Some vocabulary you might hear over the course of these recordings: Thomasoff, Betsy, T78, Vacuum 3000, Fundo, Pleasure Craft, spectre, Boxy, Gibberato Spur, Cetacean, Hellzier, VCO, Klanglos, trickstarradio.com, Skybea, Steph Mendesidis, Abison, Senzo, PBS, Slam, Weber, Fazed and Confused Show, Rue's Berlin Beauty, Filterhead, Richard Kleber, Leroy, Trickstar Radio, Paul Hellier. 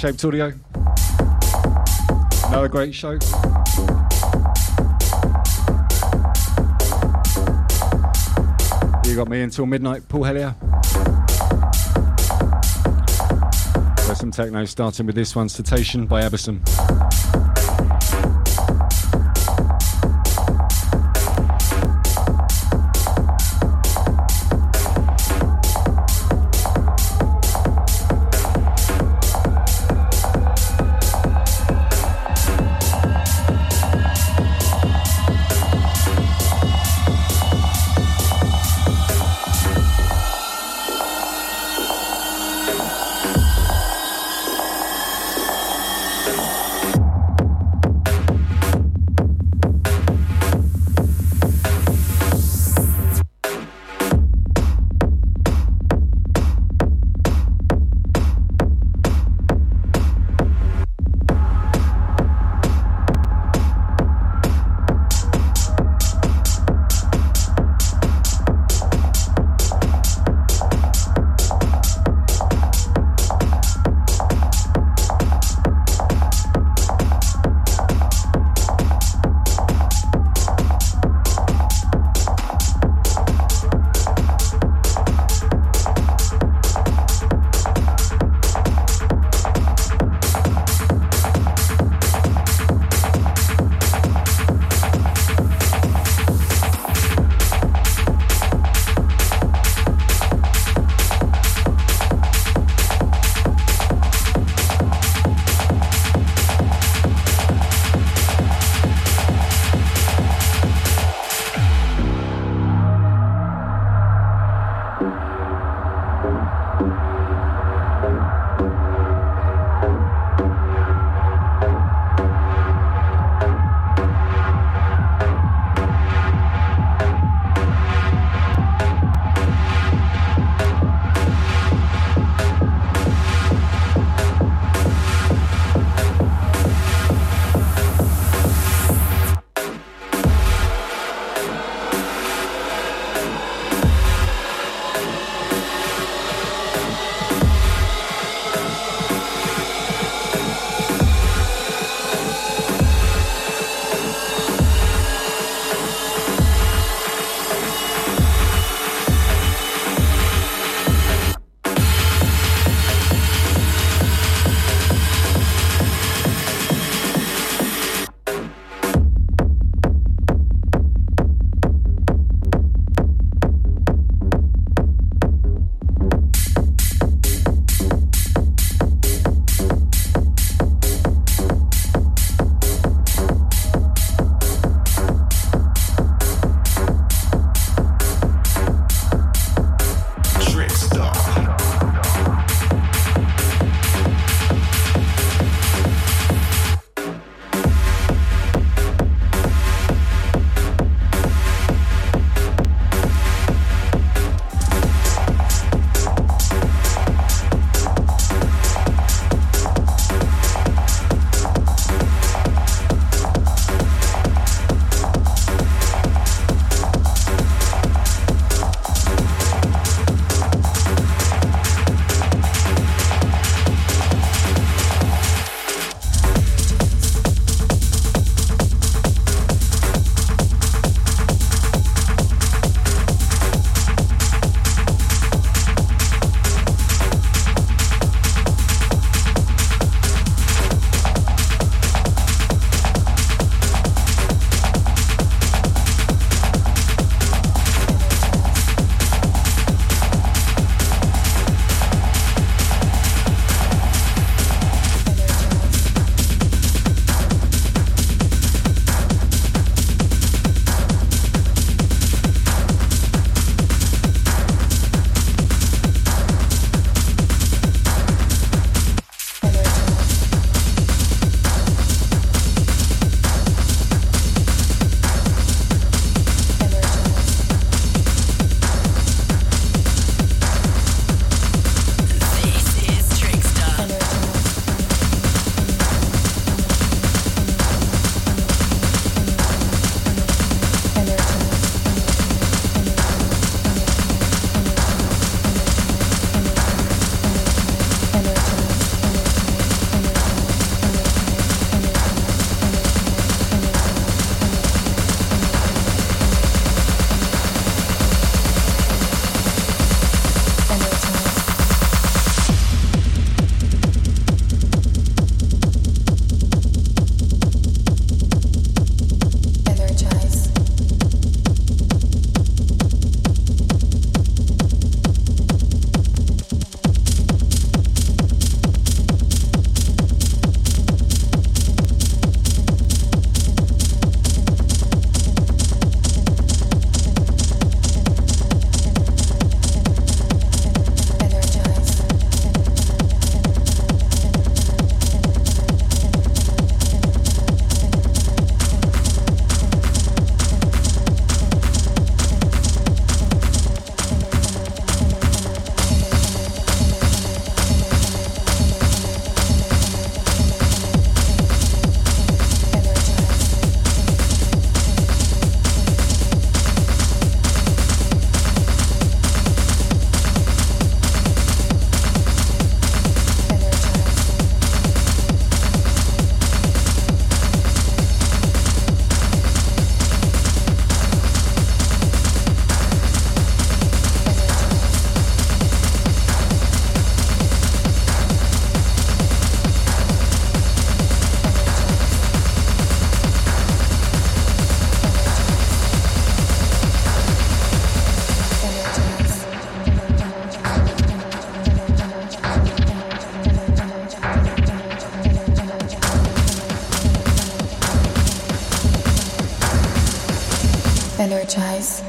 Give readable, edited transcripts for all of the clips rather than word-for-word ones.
Shaped Audio. Another great show. You got me until midnight, Paul Hellier. There's some techno starting with this one, Cetacean by Abison. energize.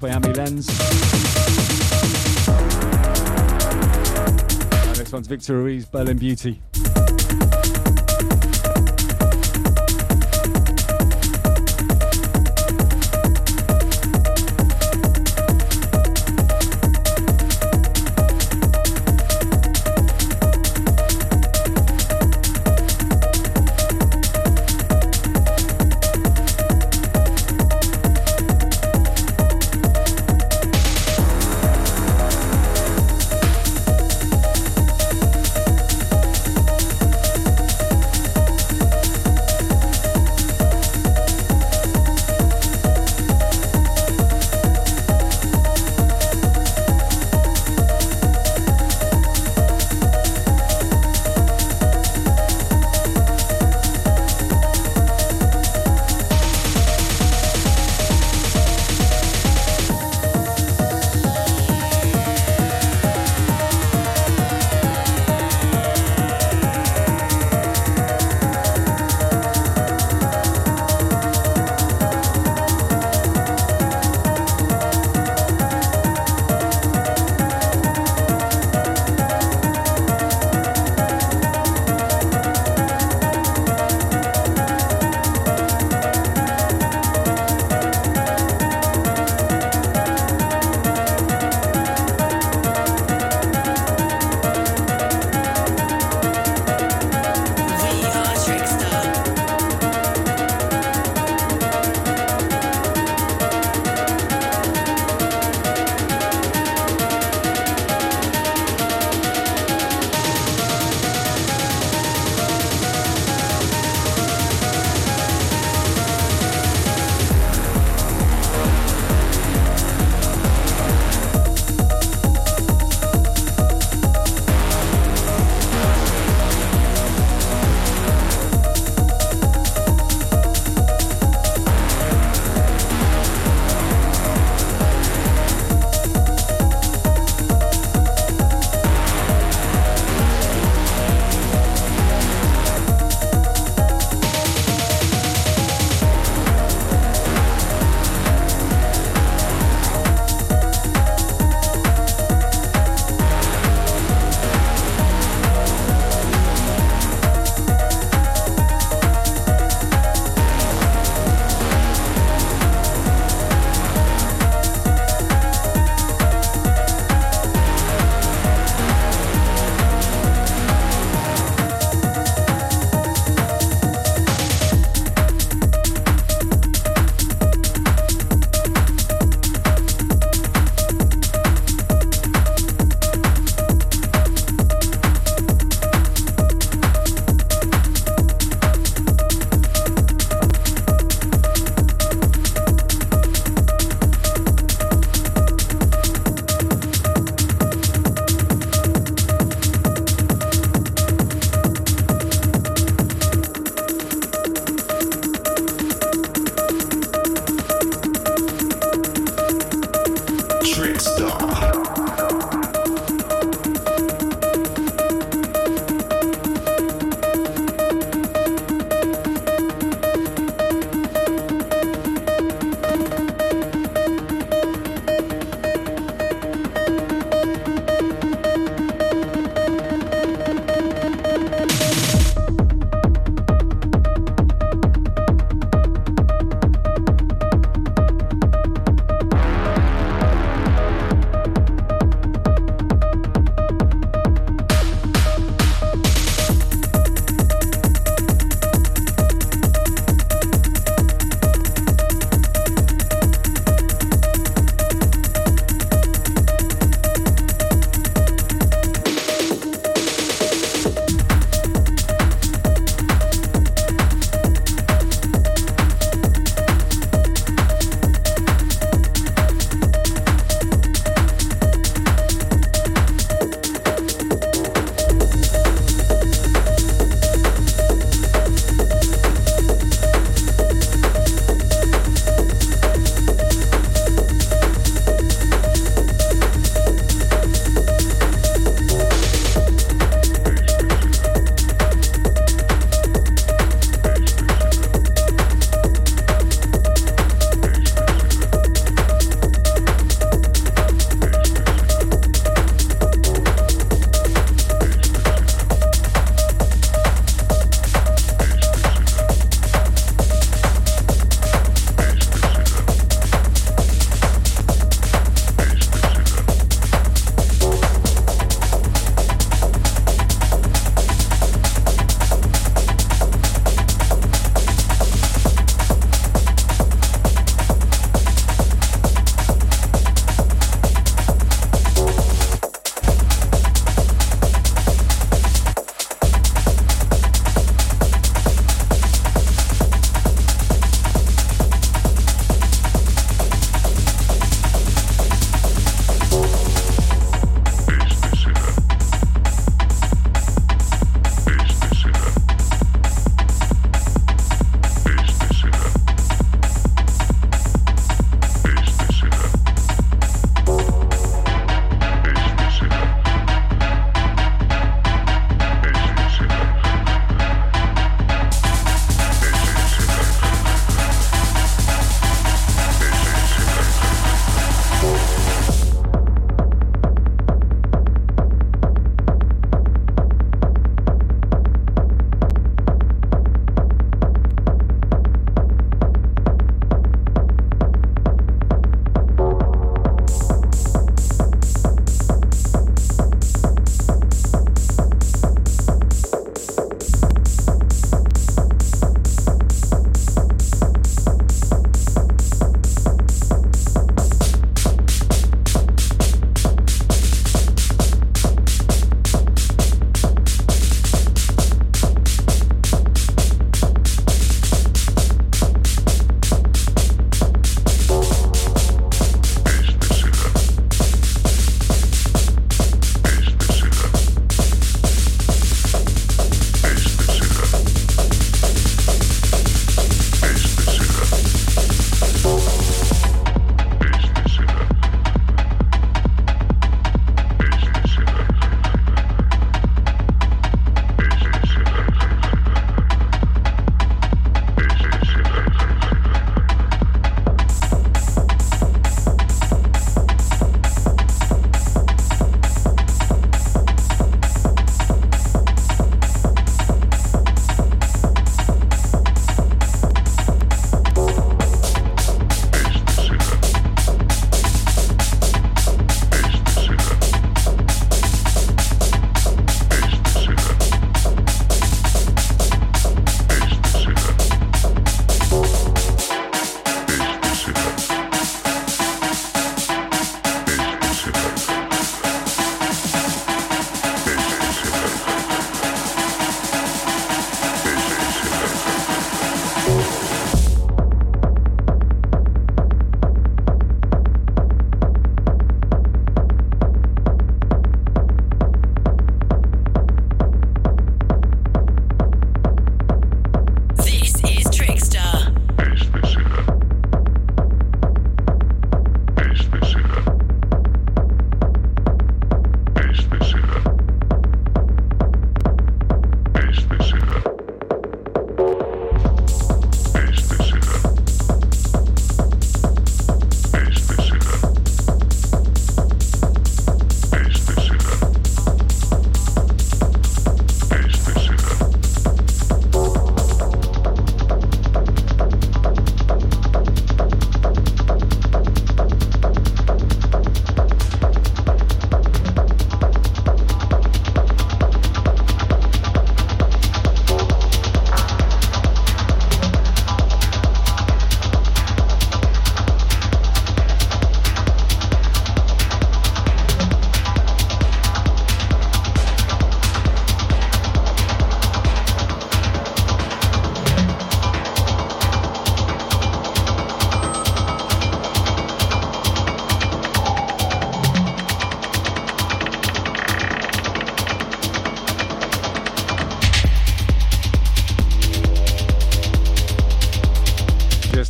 By Amy Lenz. And this one's Victor Rue's Berlin Beauty.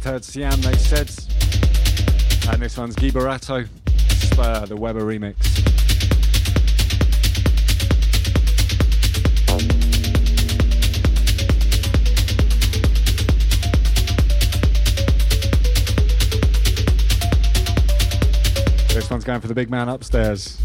heard Siam, they said. And this one's Gibberato Spur, the Weber remix. This one's going for the big man upstairs.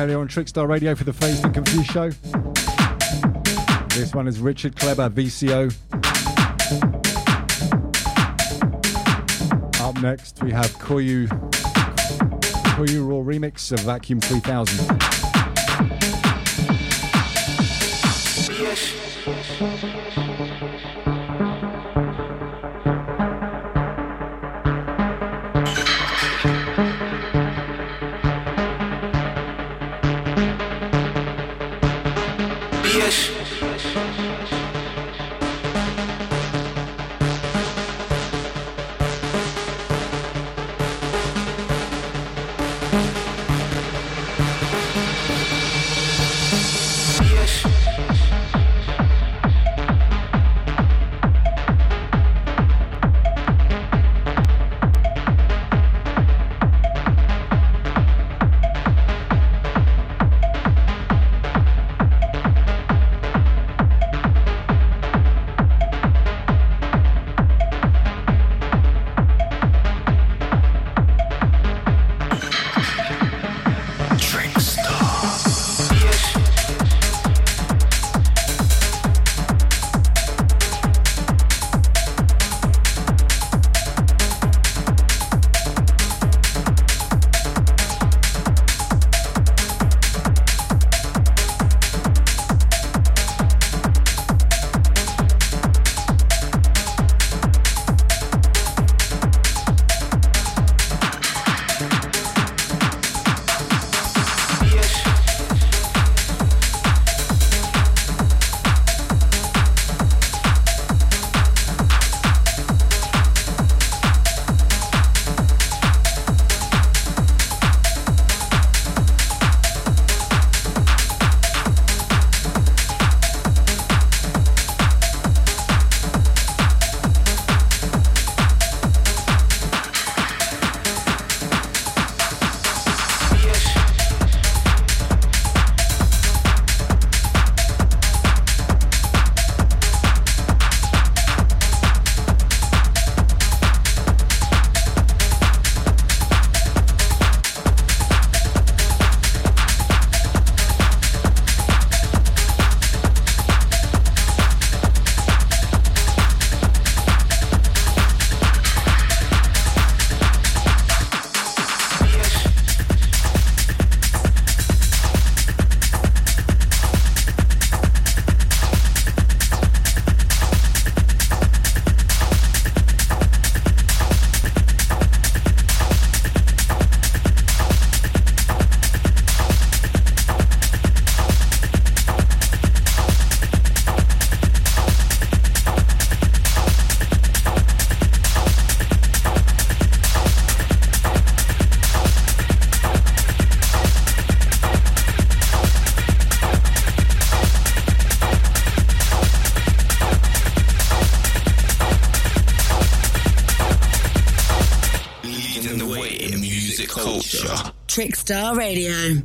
On Trickstar Radio for the Fazed and Confused Show. This one is Richard Kleber, VCO. Up next we have Koyu Raw remix of Vacuum 3000. culture. Trickstar Radio.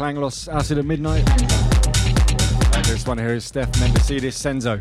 Klanglos, Acid at Midnight. And this one here is Steph Mendesidis, Senzo.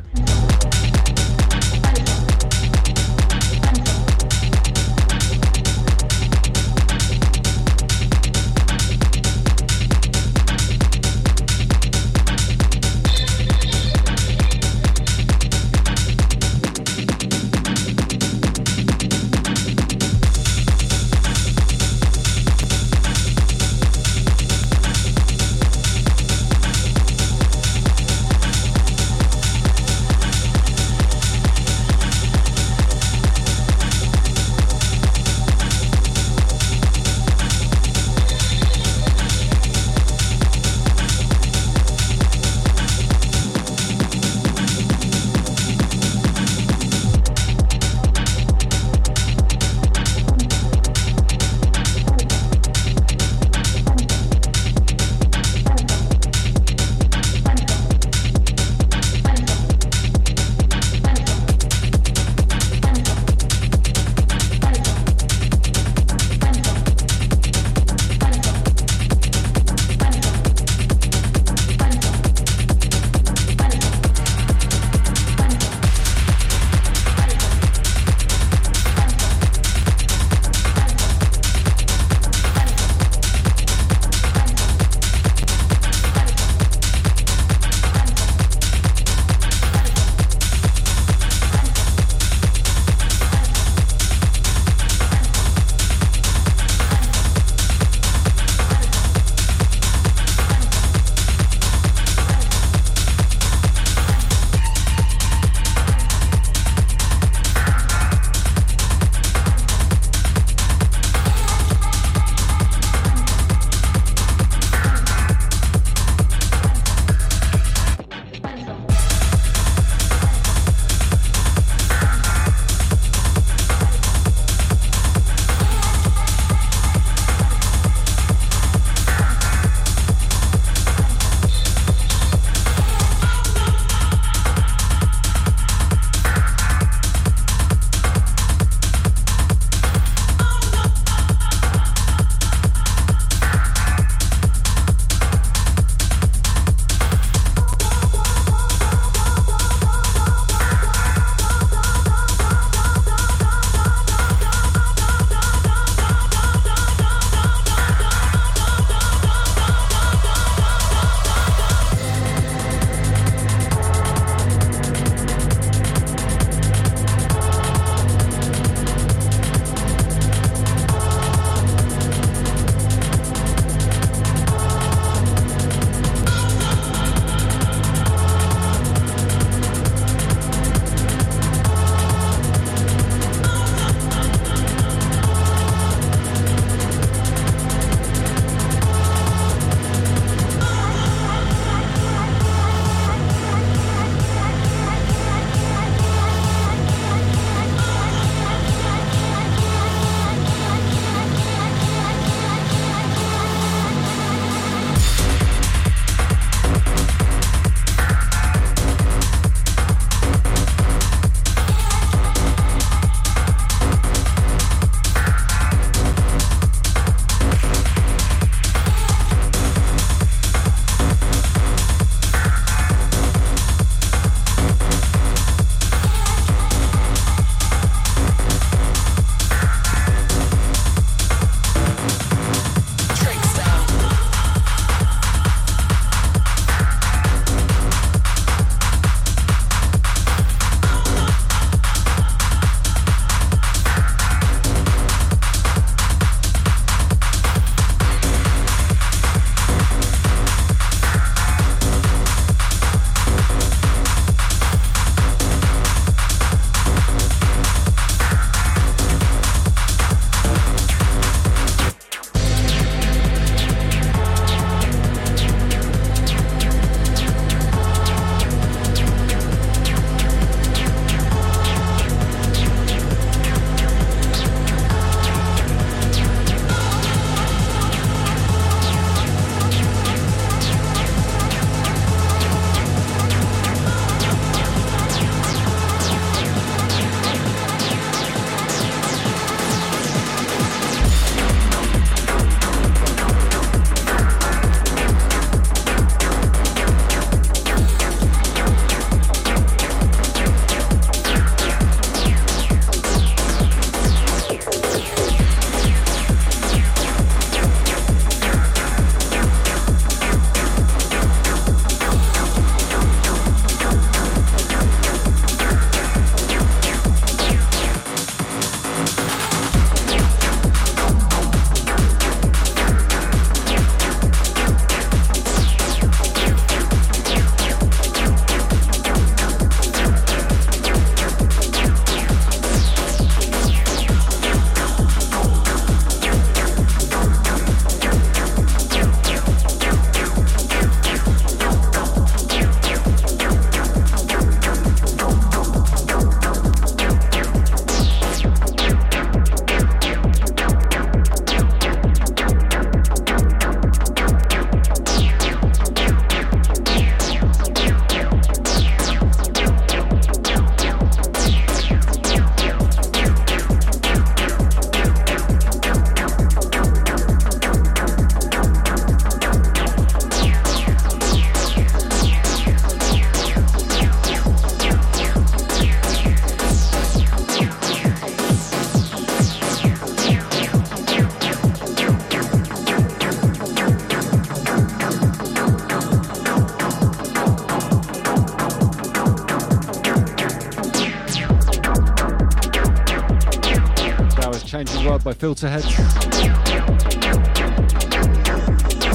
Changing World by Filterhead.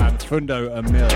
And Fundo Emil.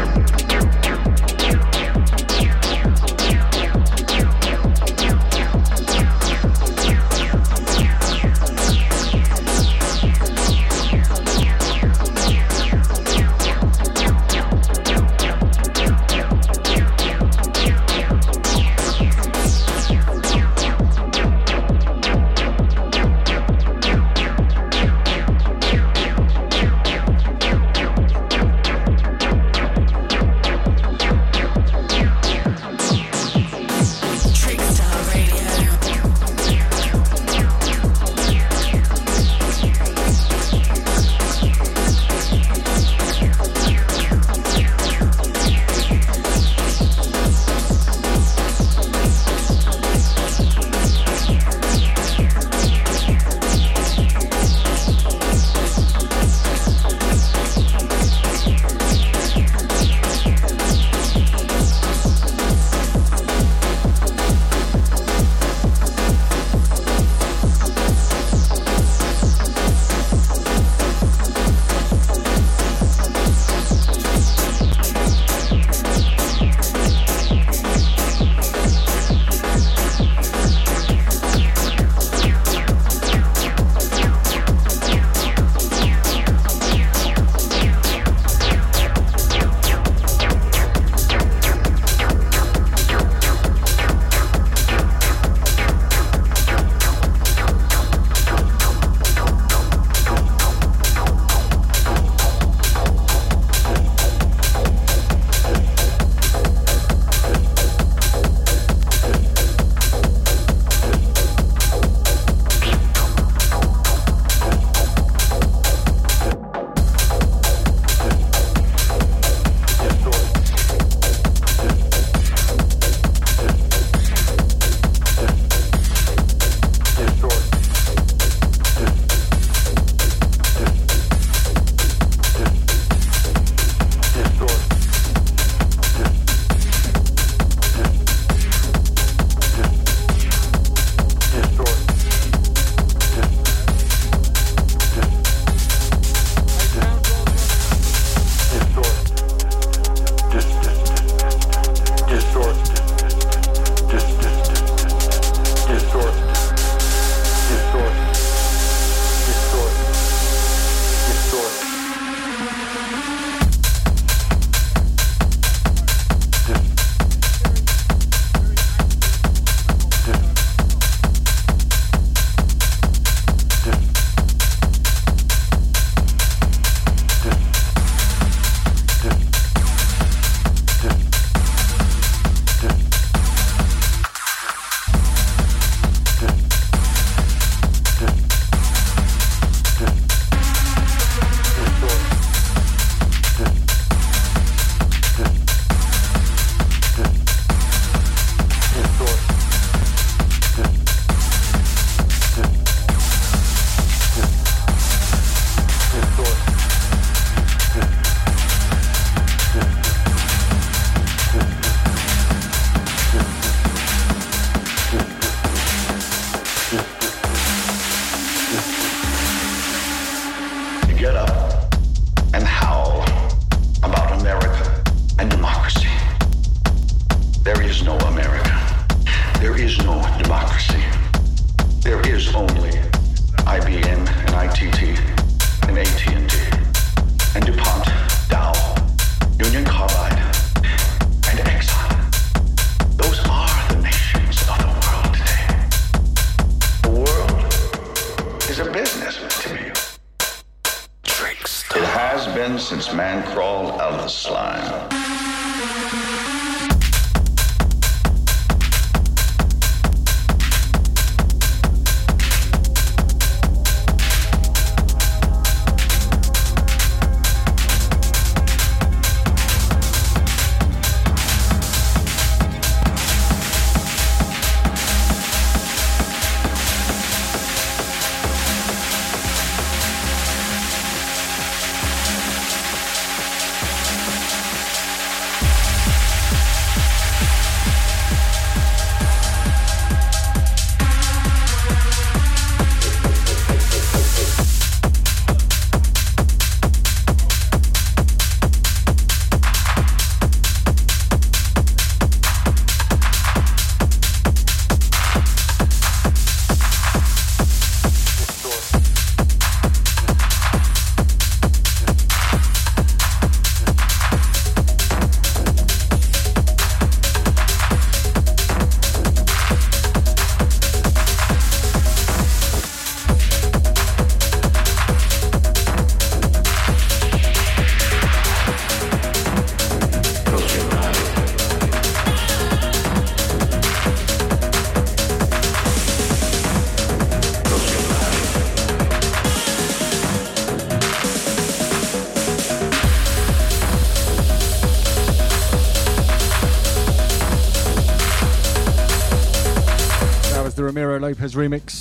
the Ramiro Lopez remix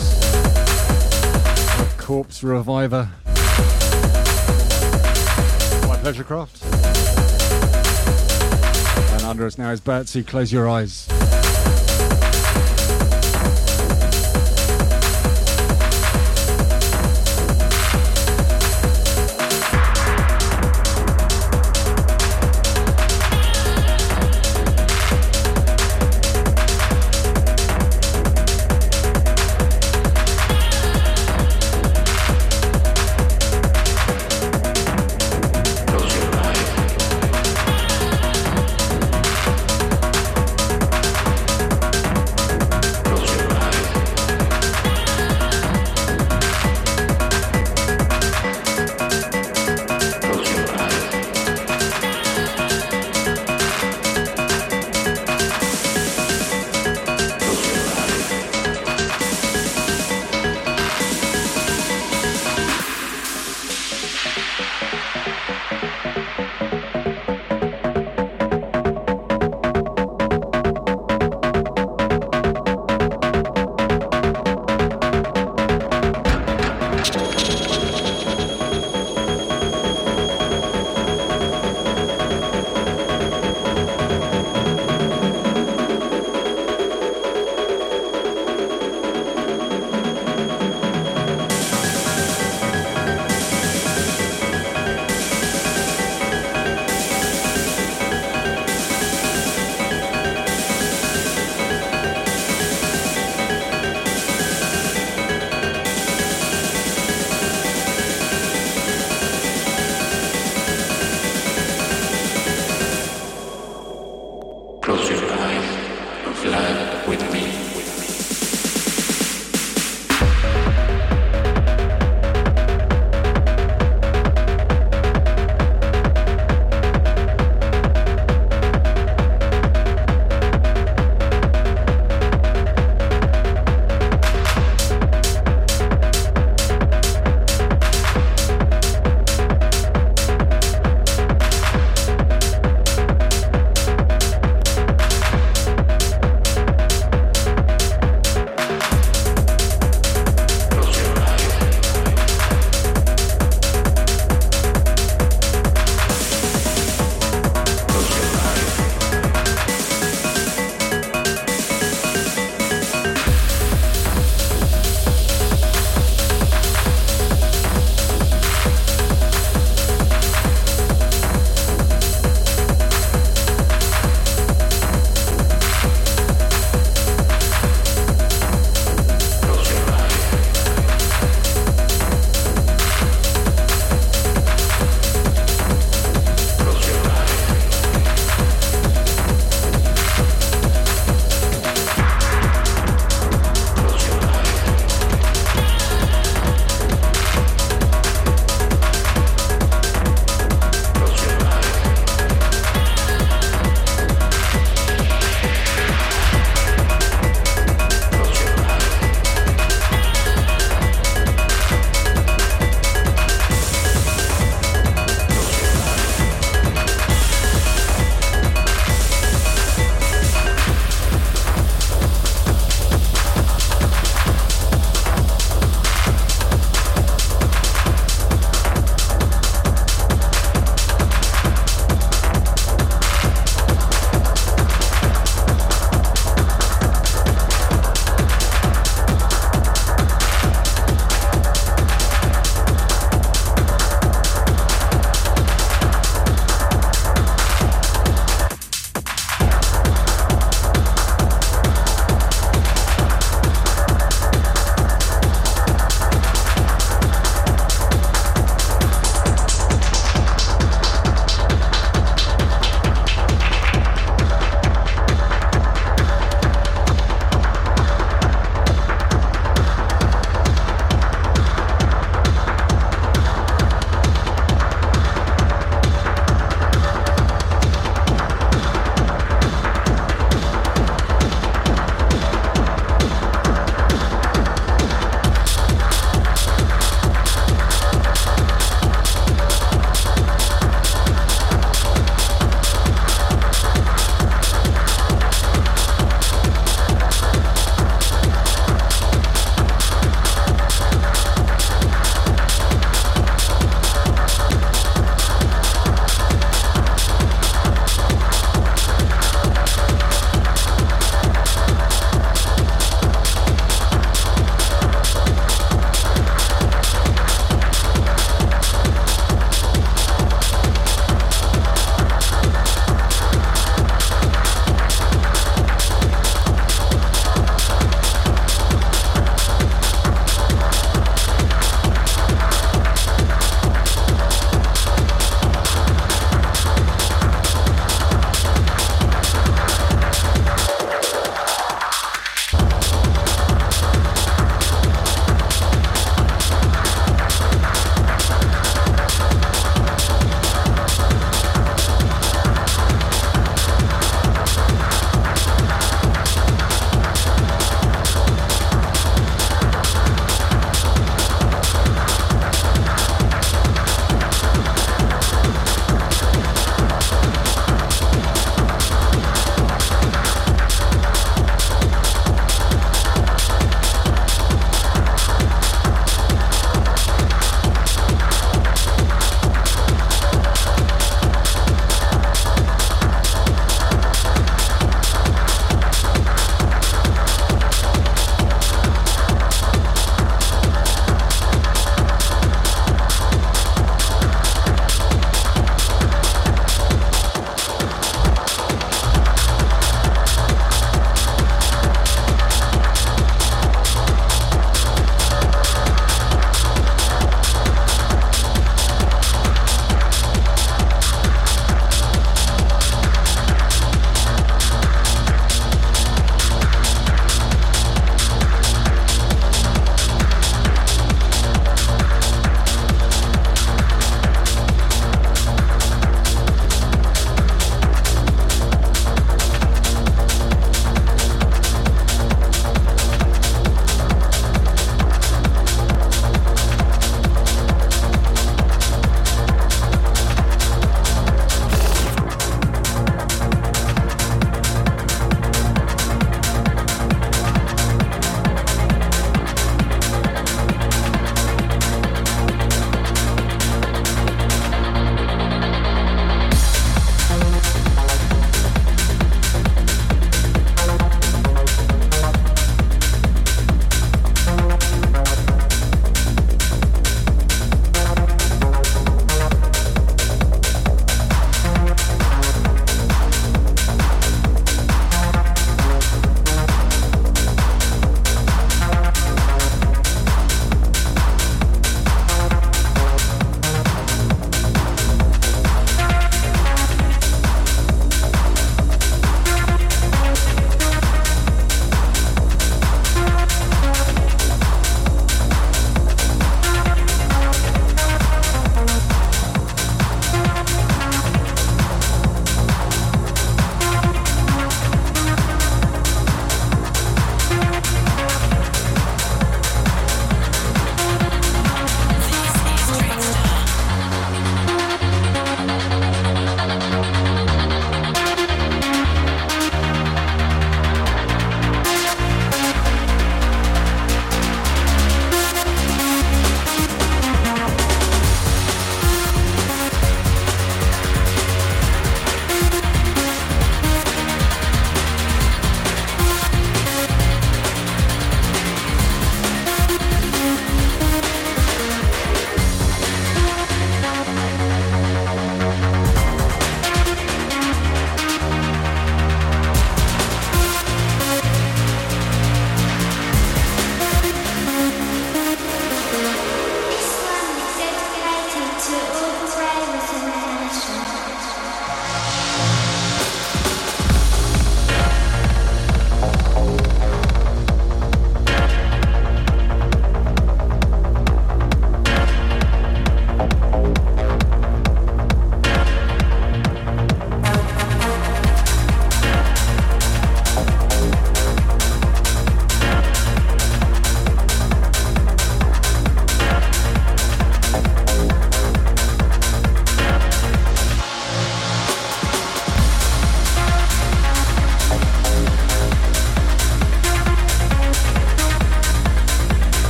of Corpse Reviver by Pleasure Craft. And under us now is Betsy, Close Your Eyes.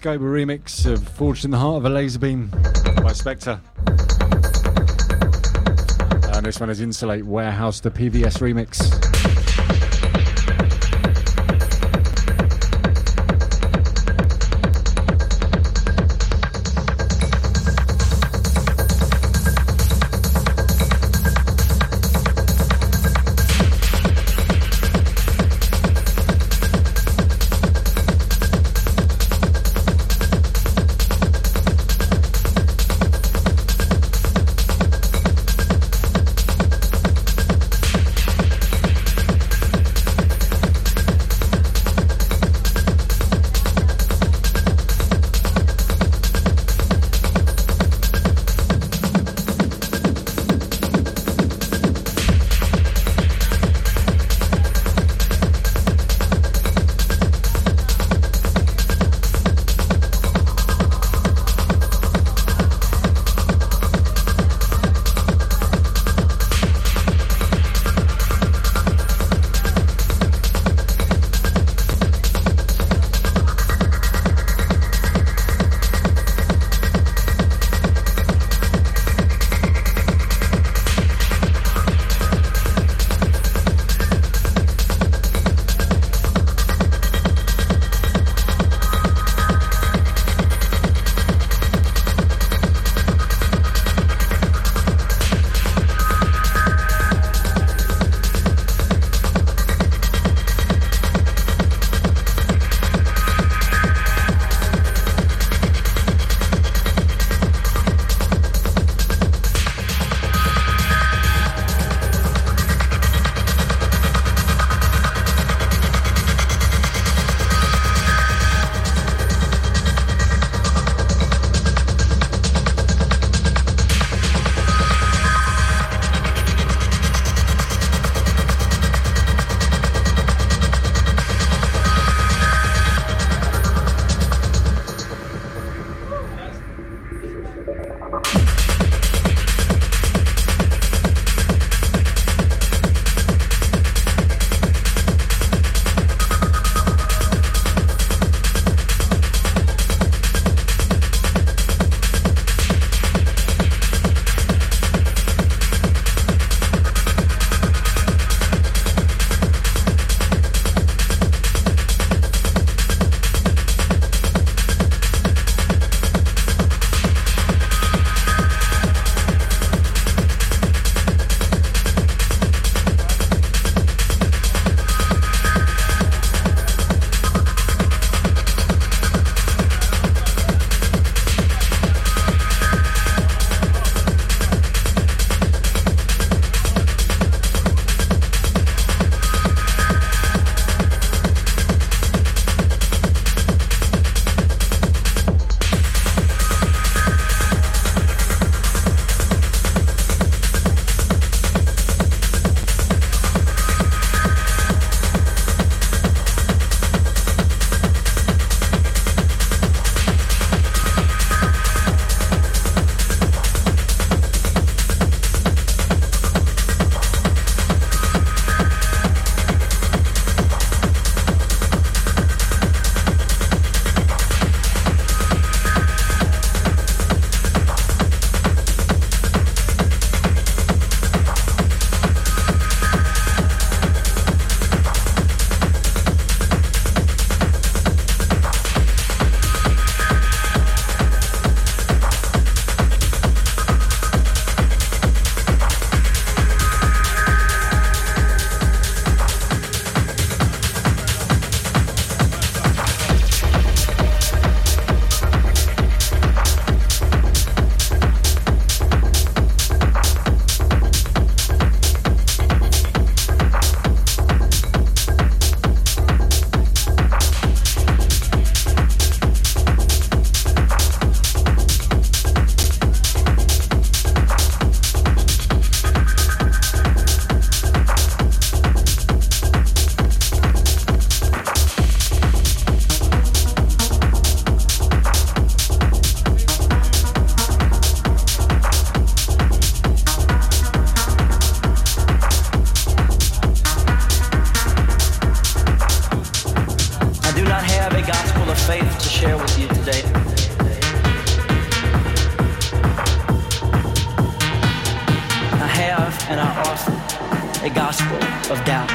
Skybea remix of Forged in the Heart of a Laser Beam by Spectre. And this one is Insulate Warehouse, the PBS remix. and I offer a gospel of doubt.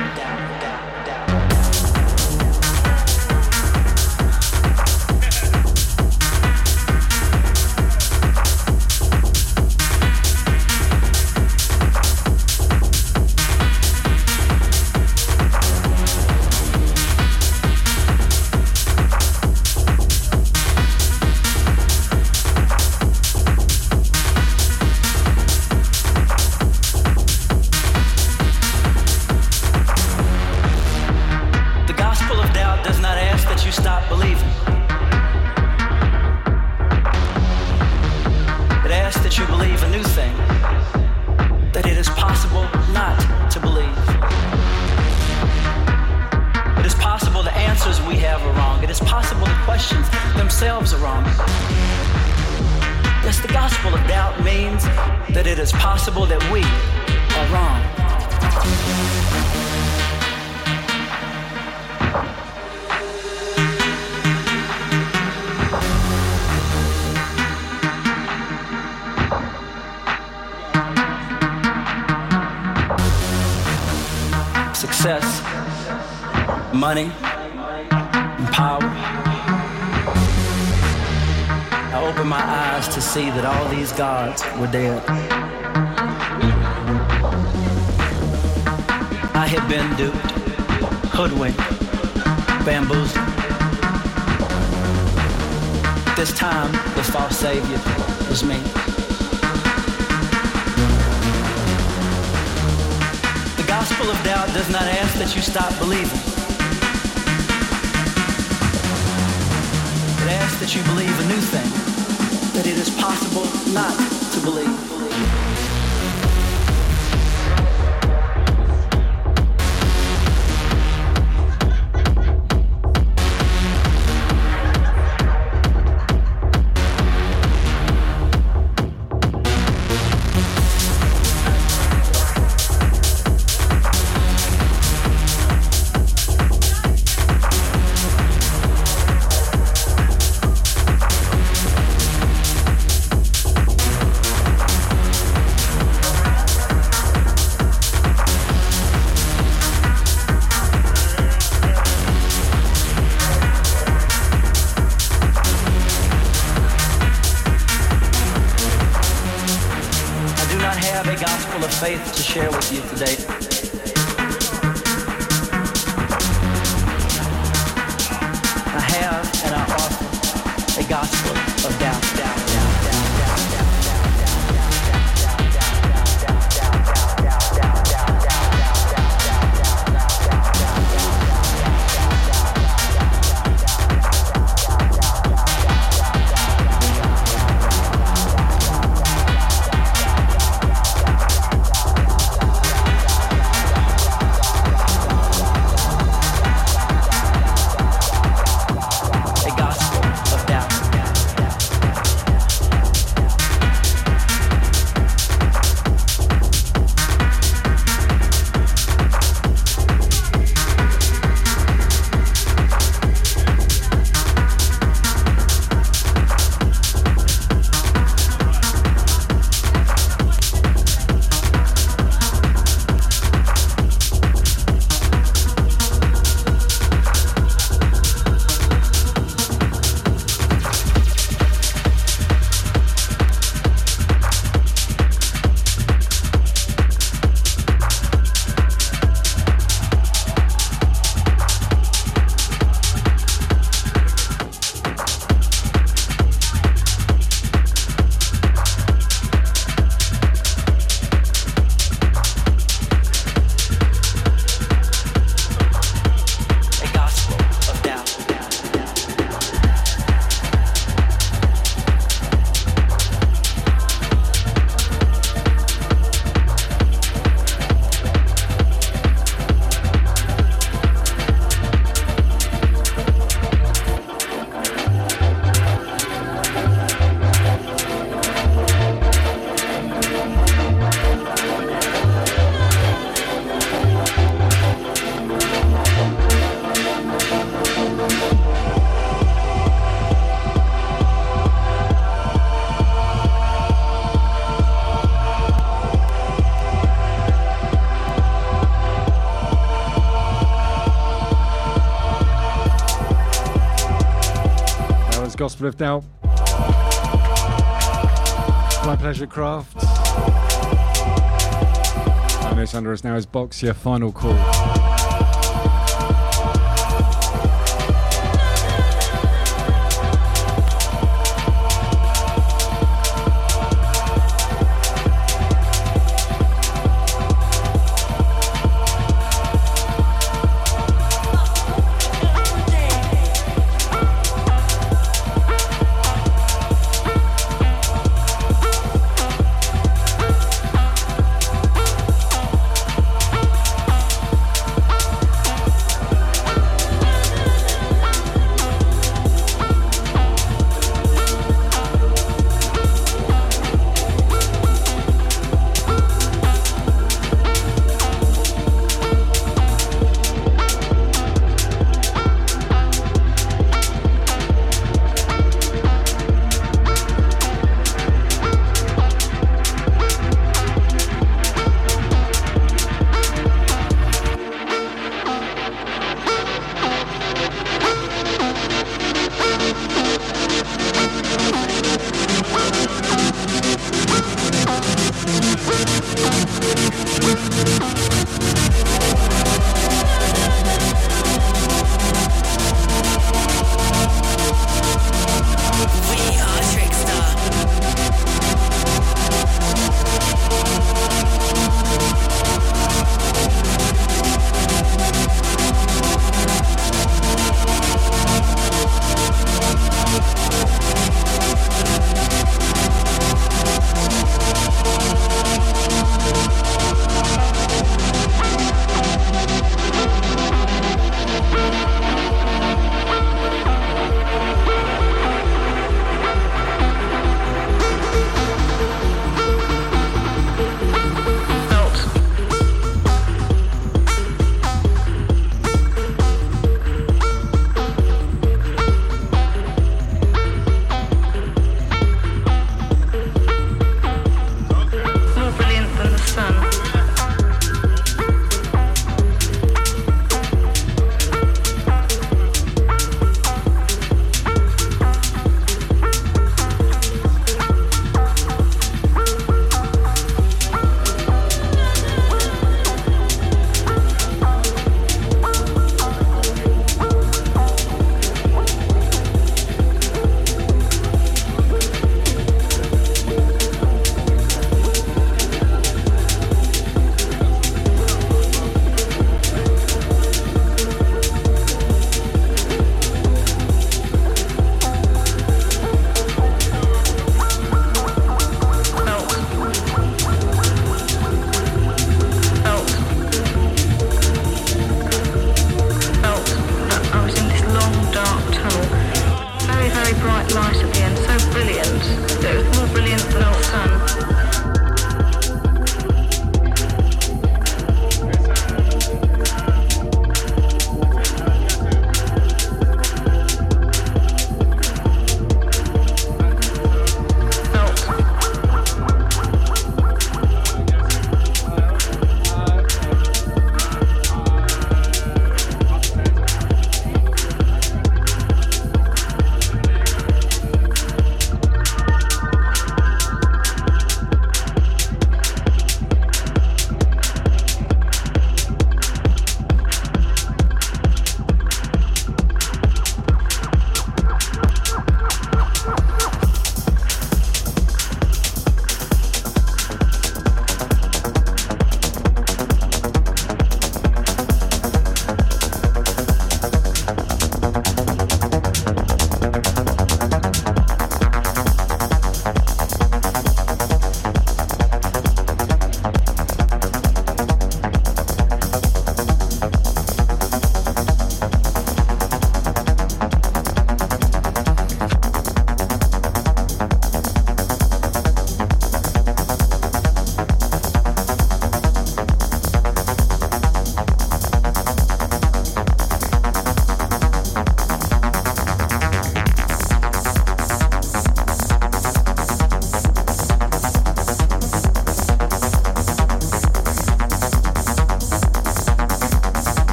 Gods were dead. I had been duped, hoodwinked, bamboozled. This time, the false savior was me. The gospel of doubt does not ask that you stop believing. It asks that you believe a new thing. That it is possible not to believe. else but if now. My Pleasure Craft. And this under us now is Boxy, your final call.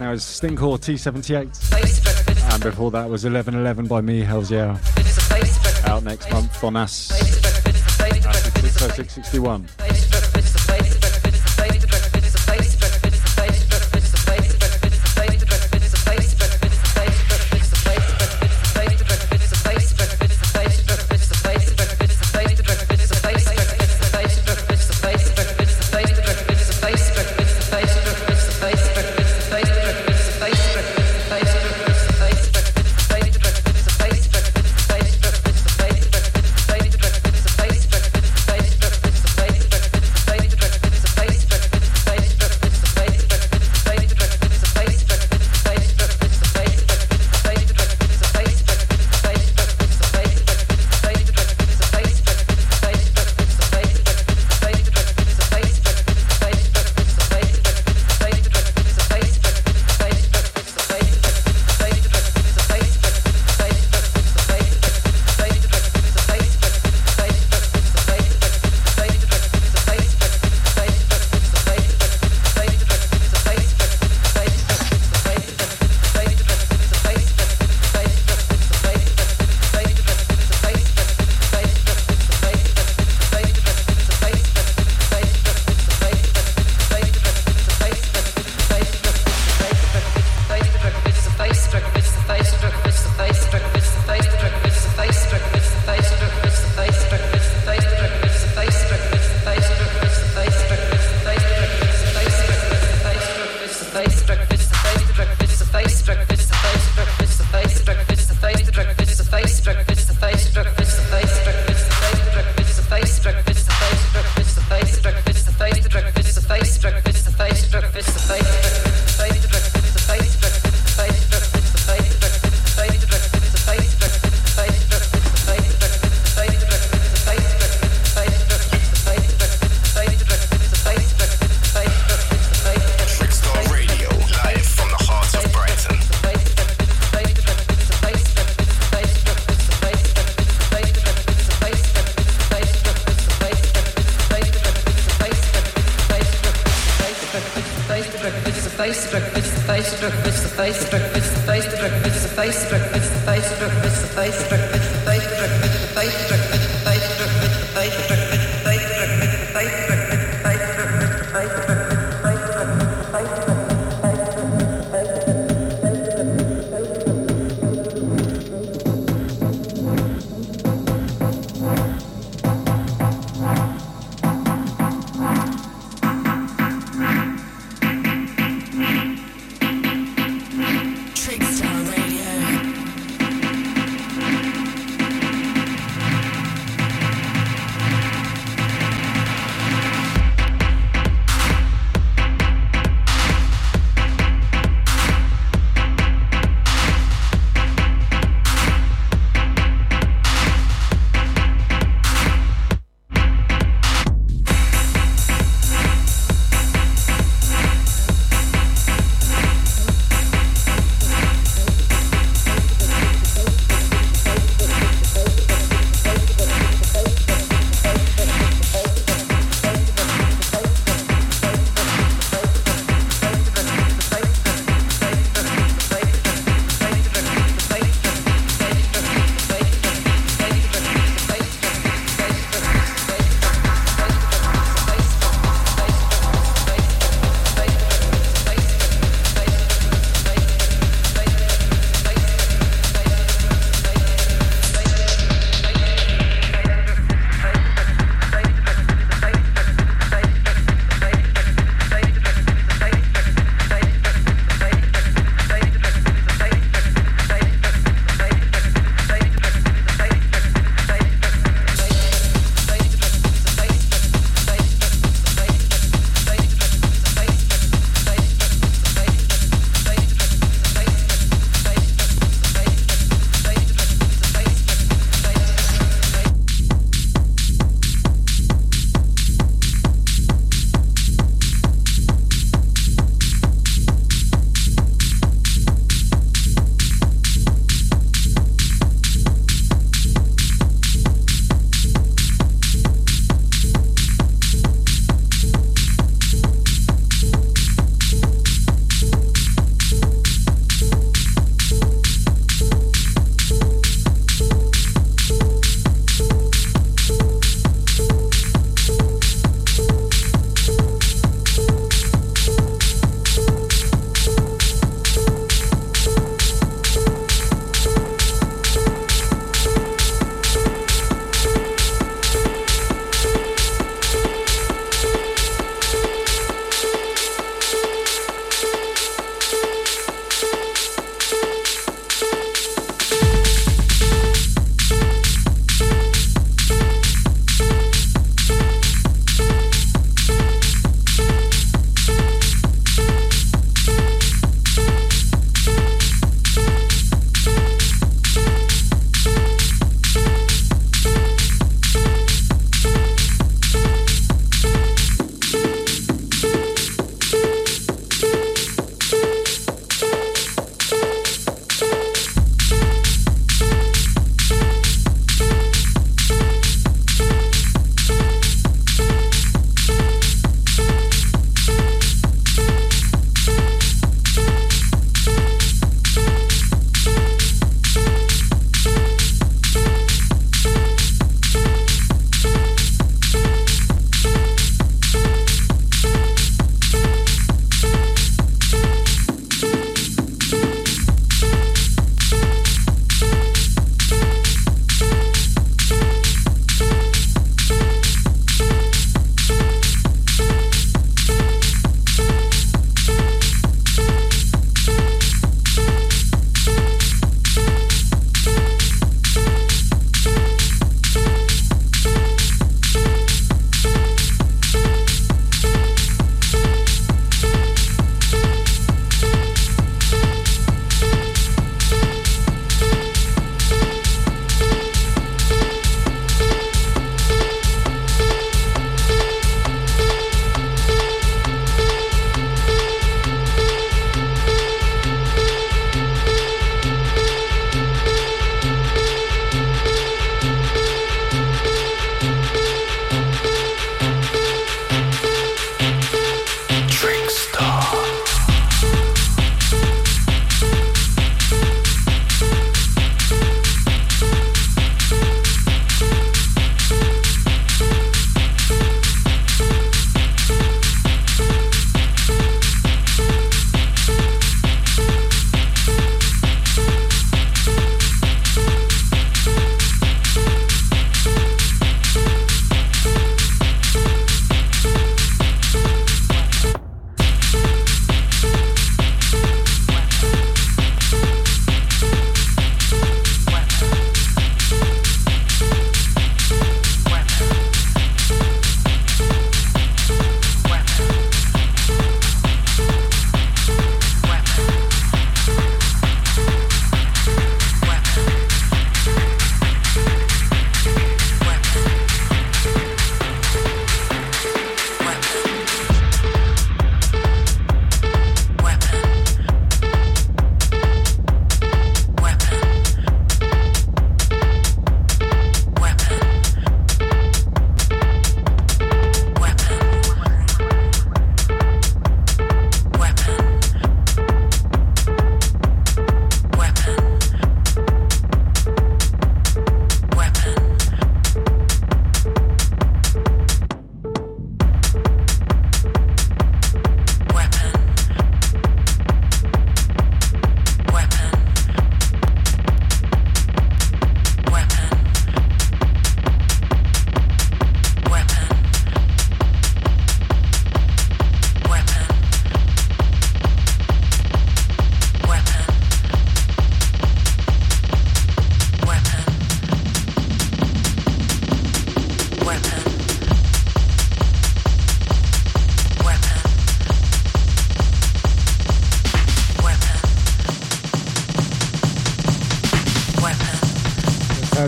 Just now is a thing called T78. And before that was 1111 by me, Hellzier. Out next month on us. 661.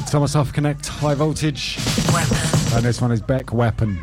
Thomasoff Connect High Voltage. Weapon. And this one is Beck Weapon.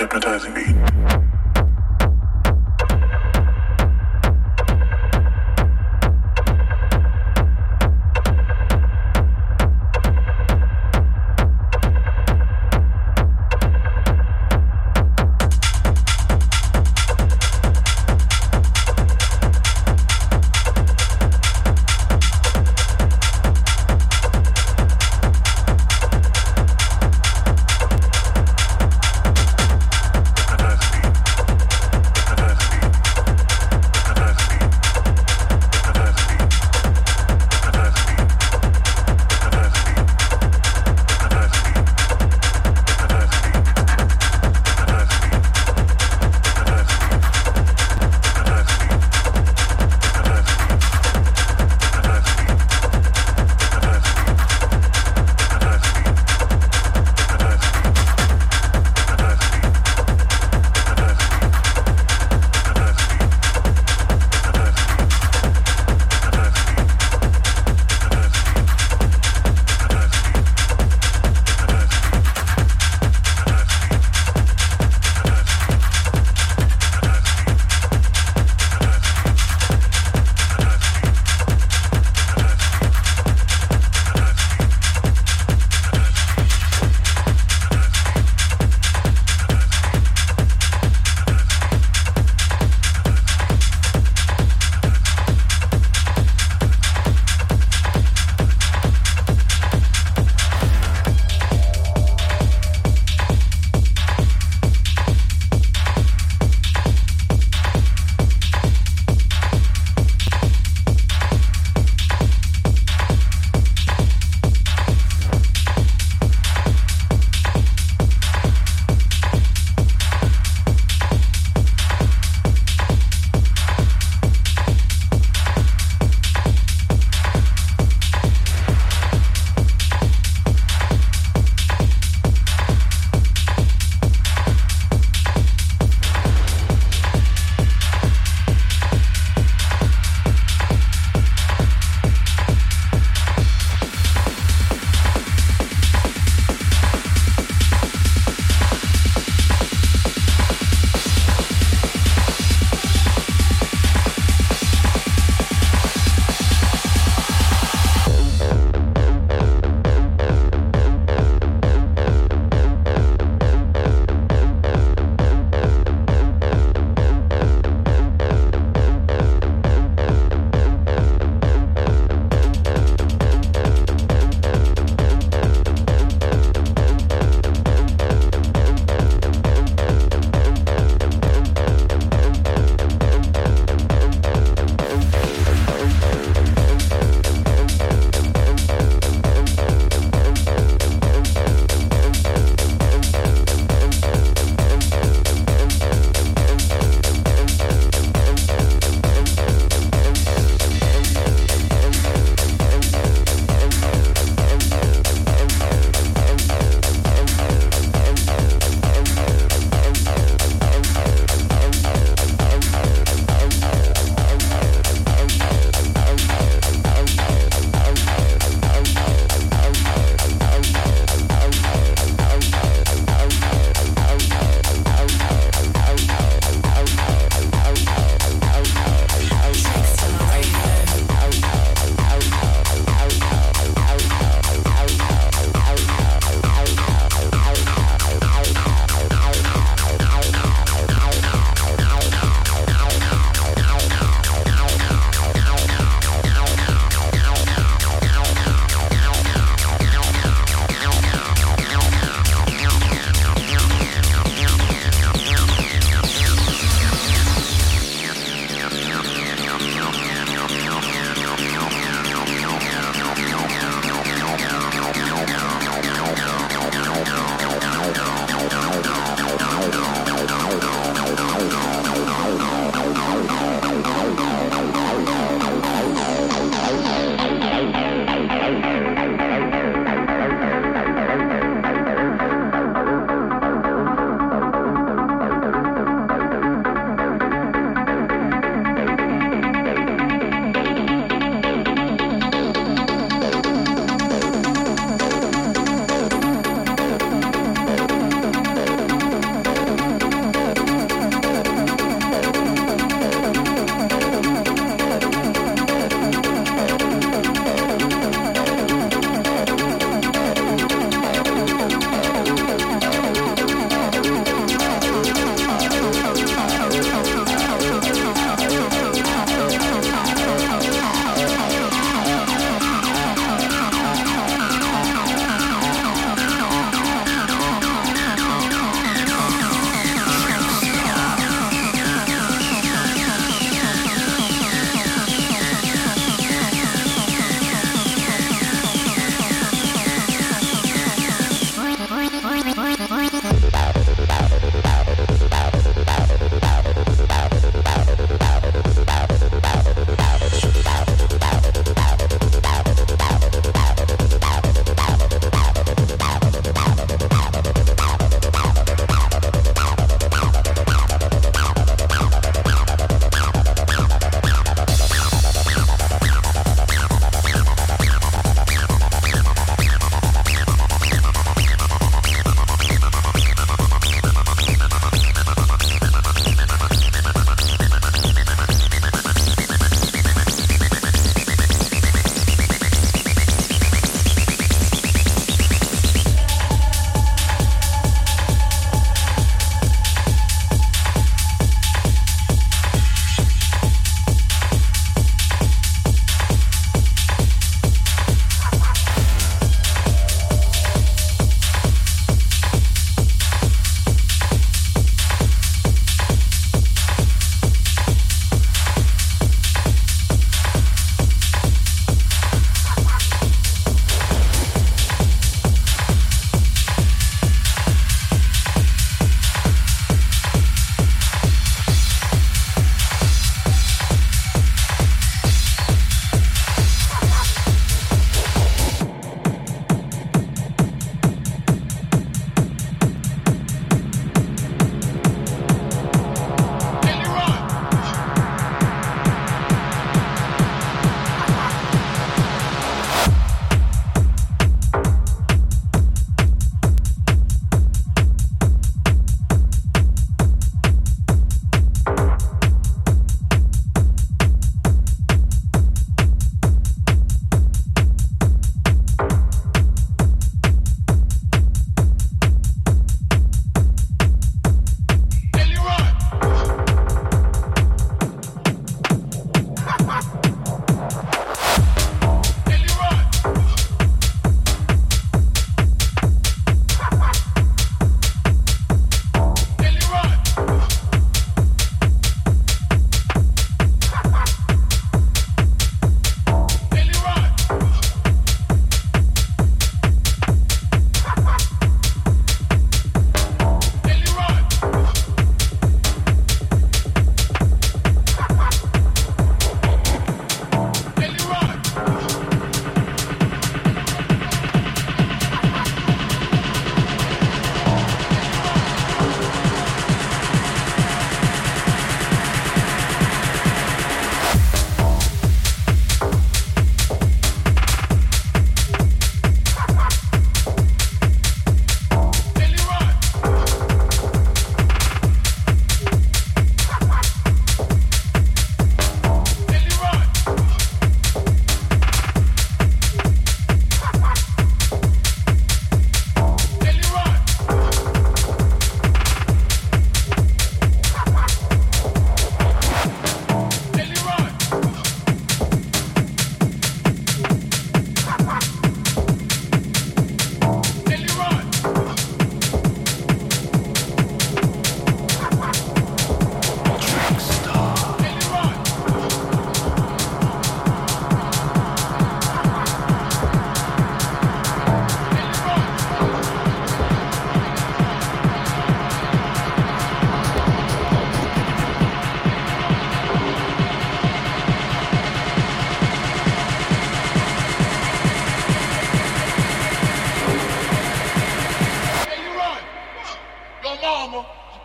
hypnotizing beat.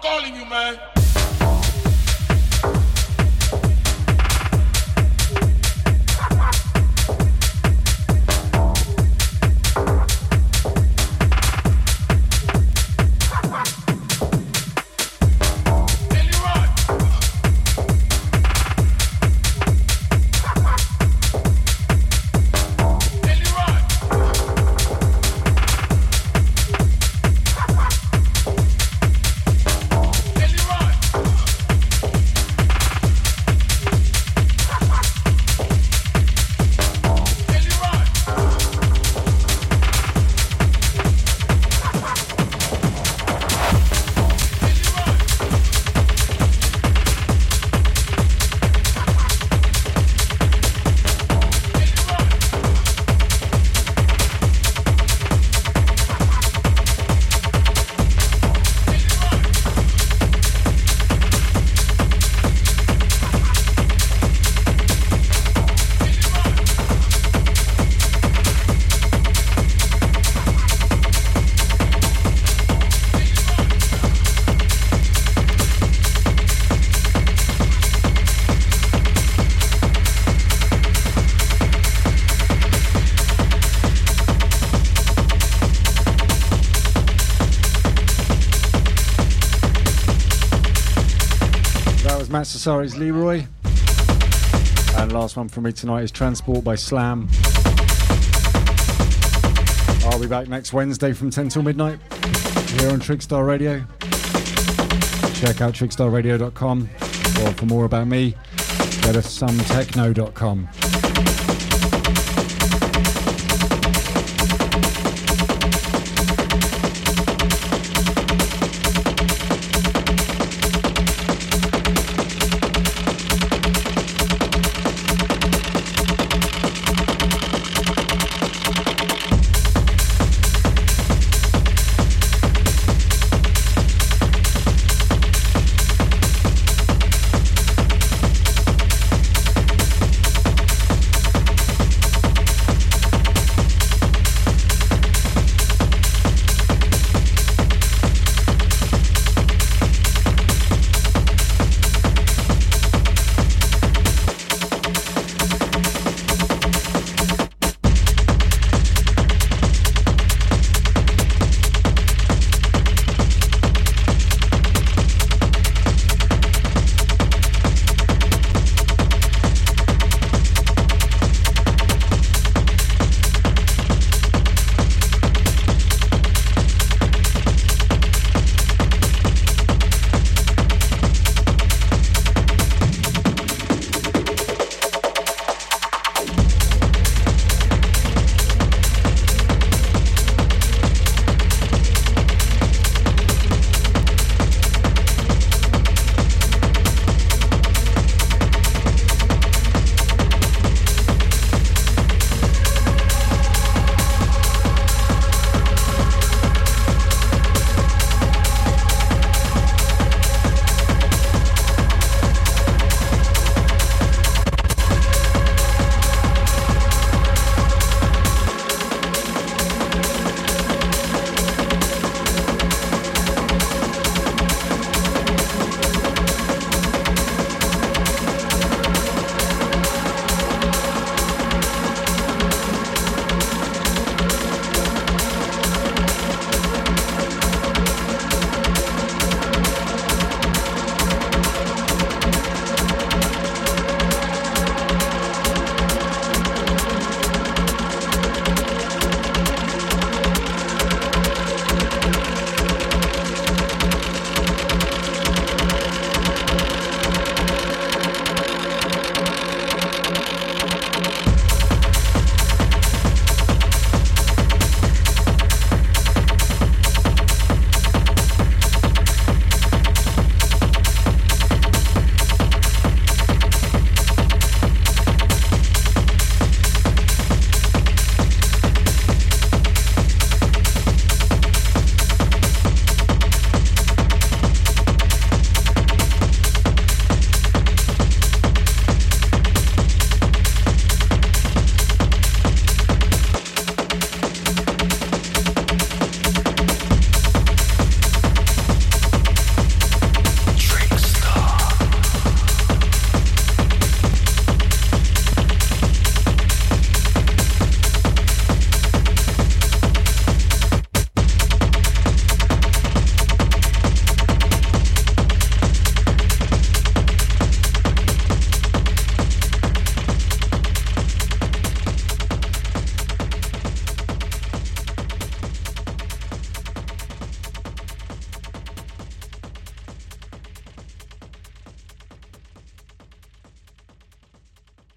calling you, man. Sorry's Leroy. And last one for me tonight is Transport by Slam. I'll be back next Wednesday from 10 till midnight here on Trickstar Radio. Check out trickstarradio.com, or for more about me, getussometechno.com.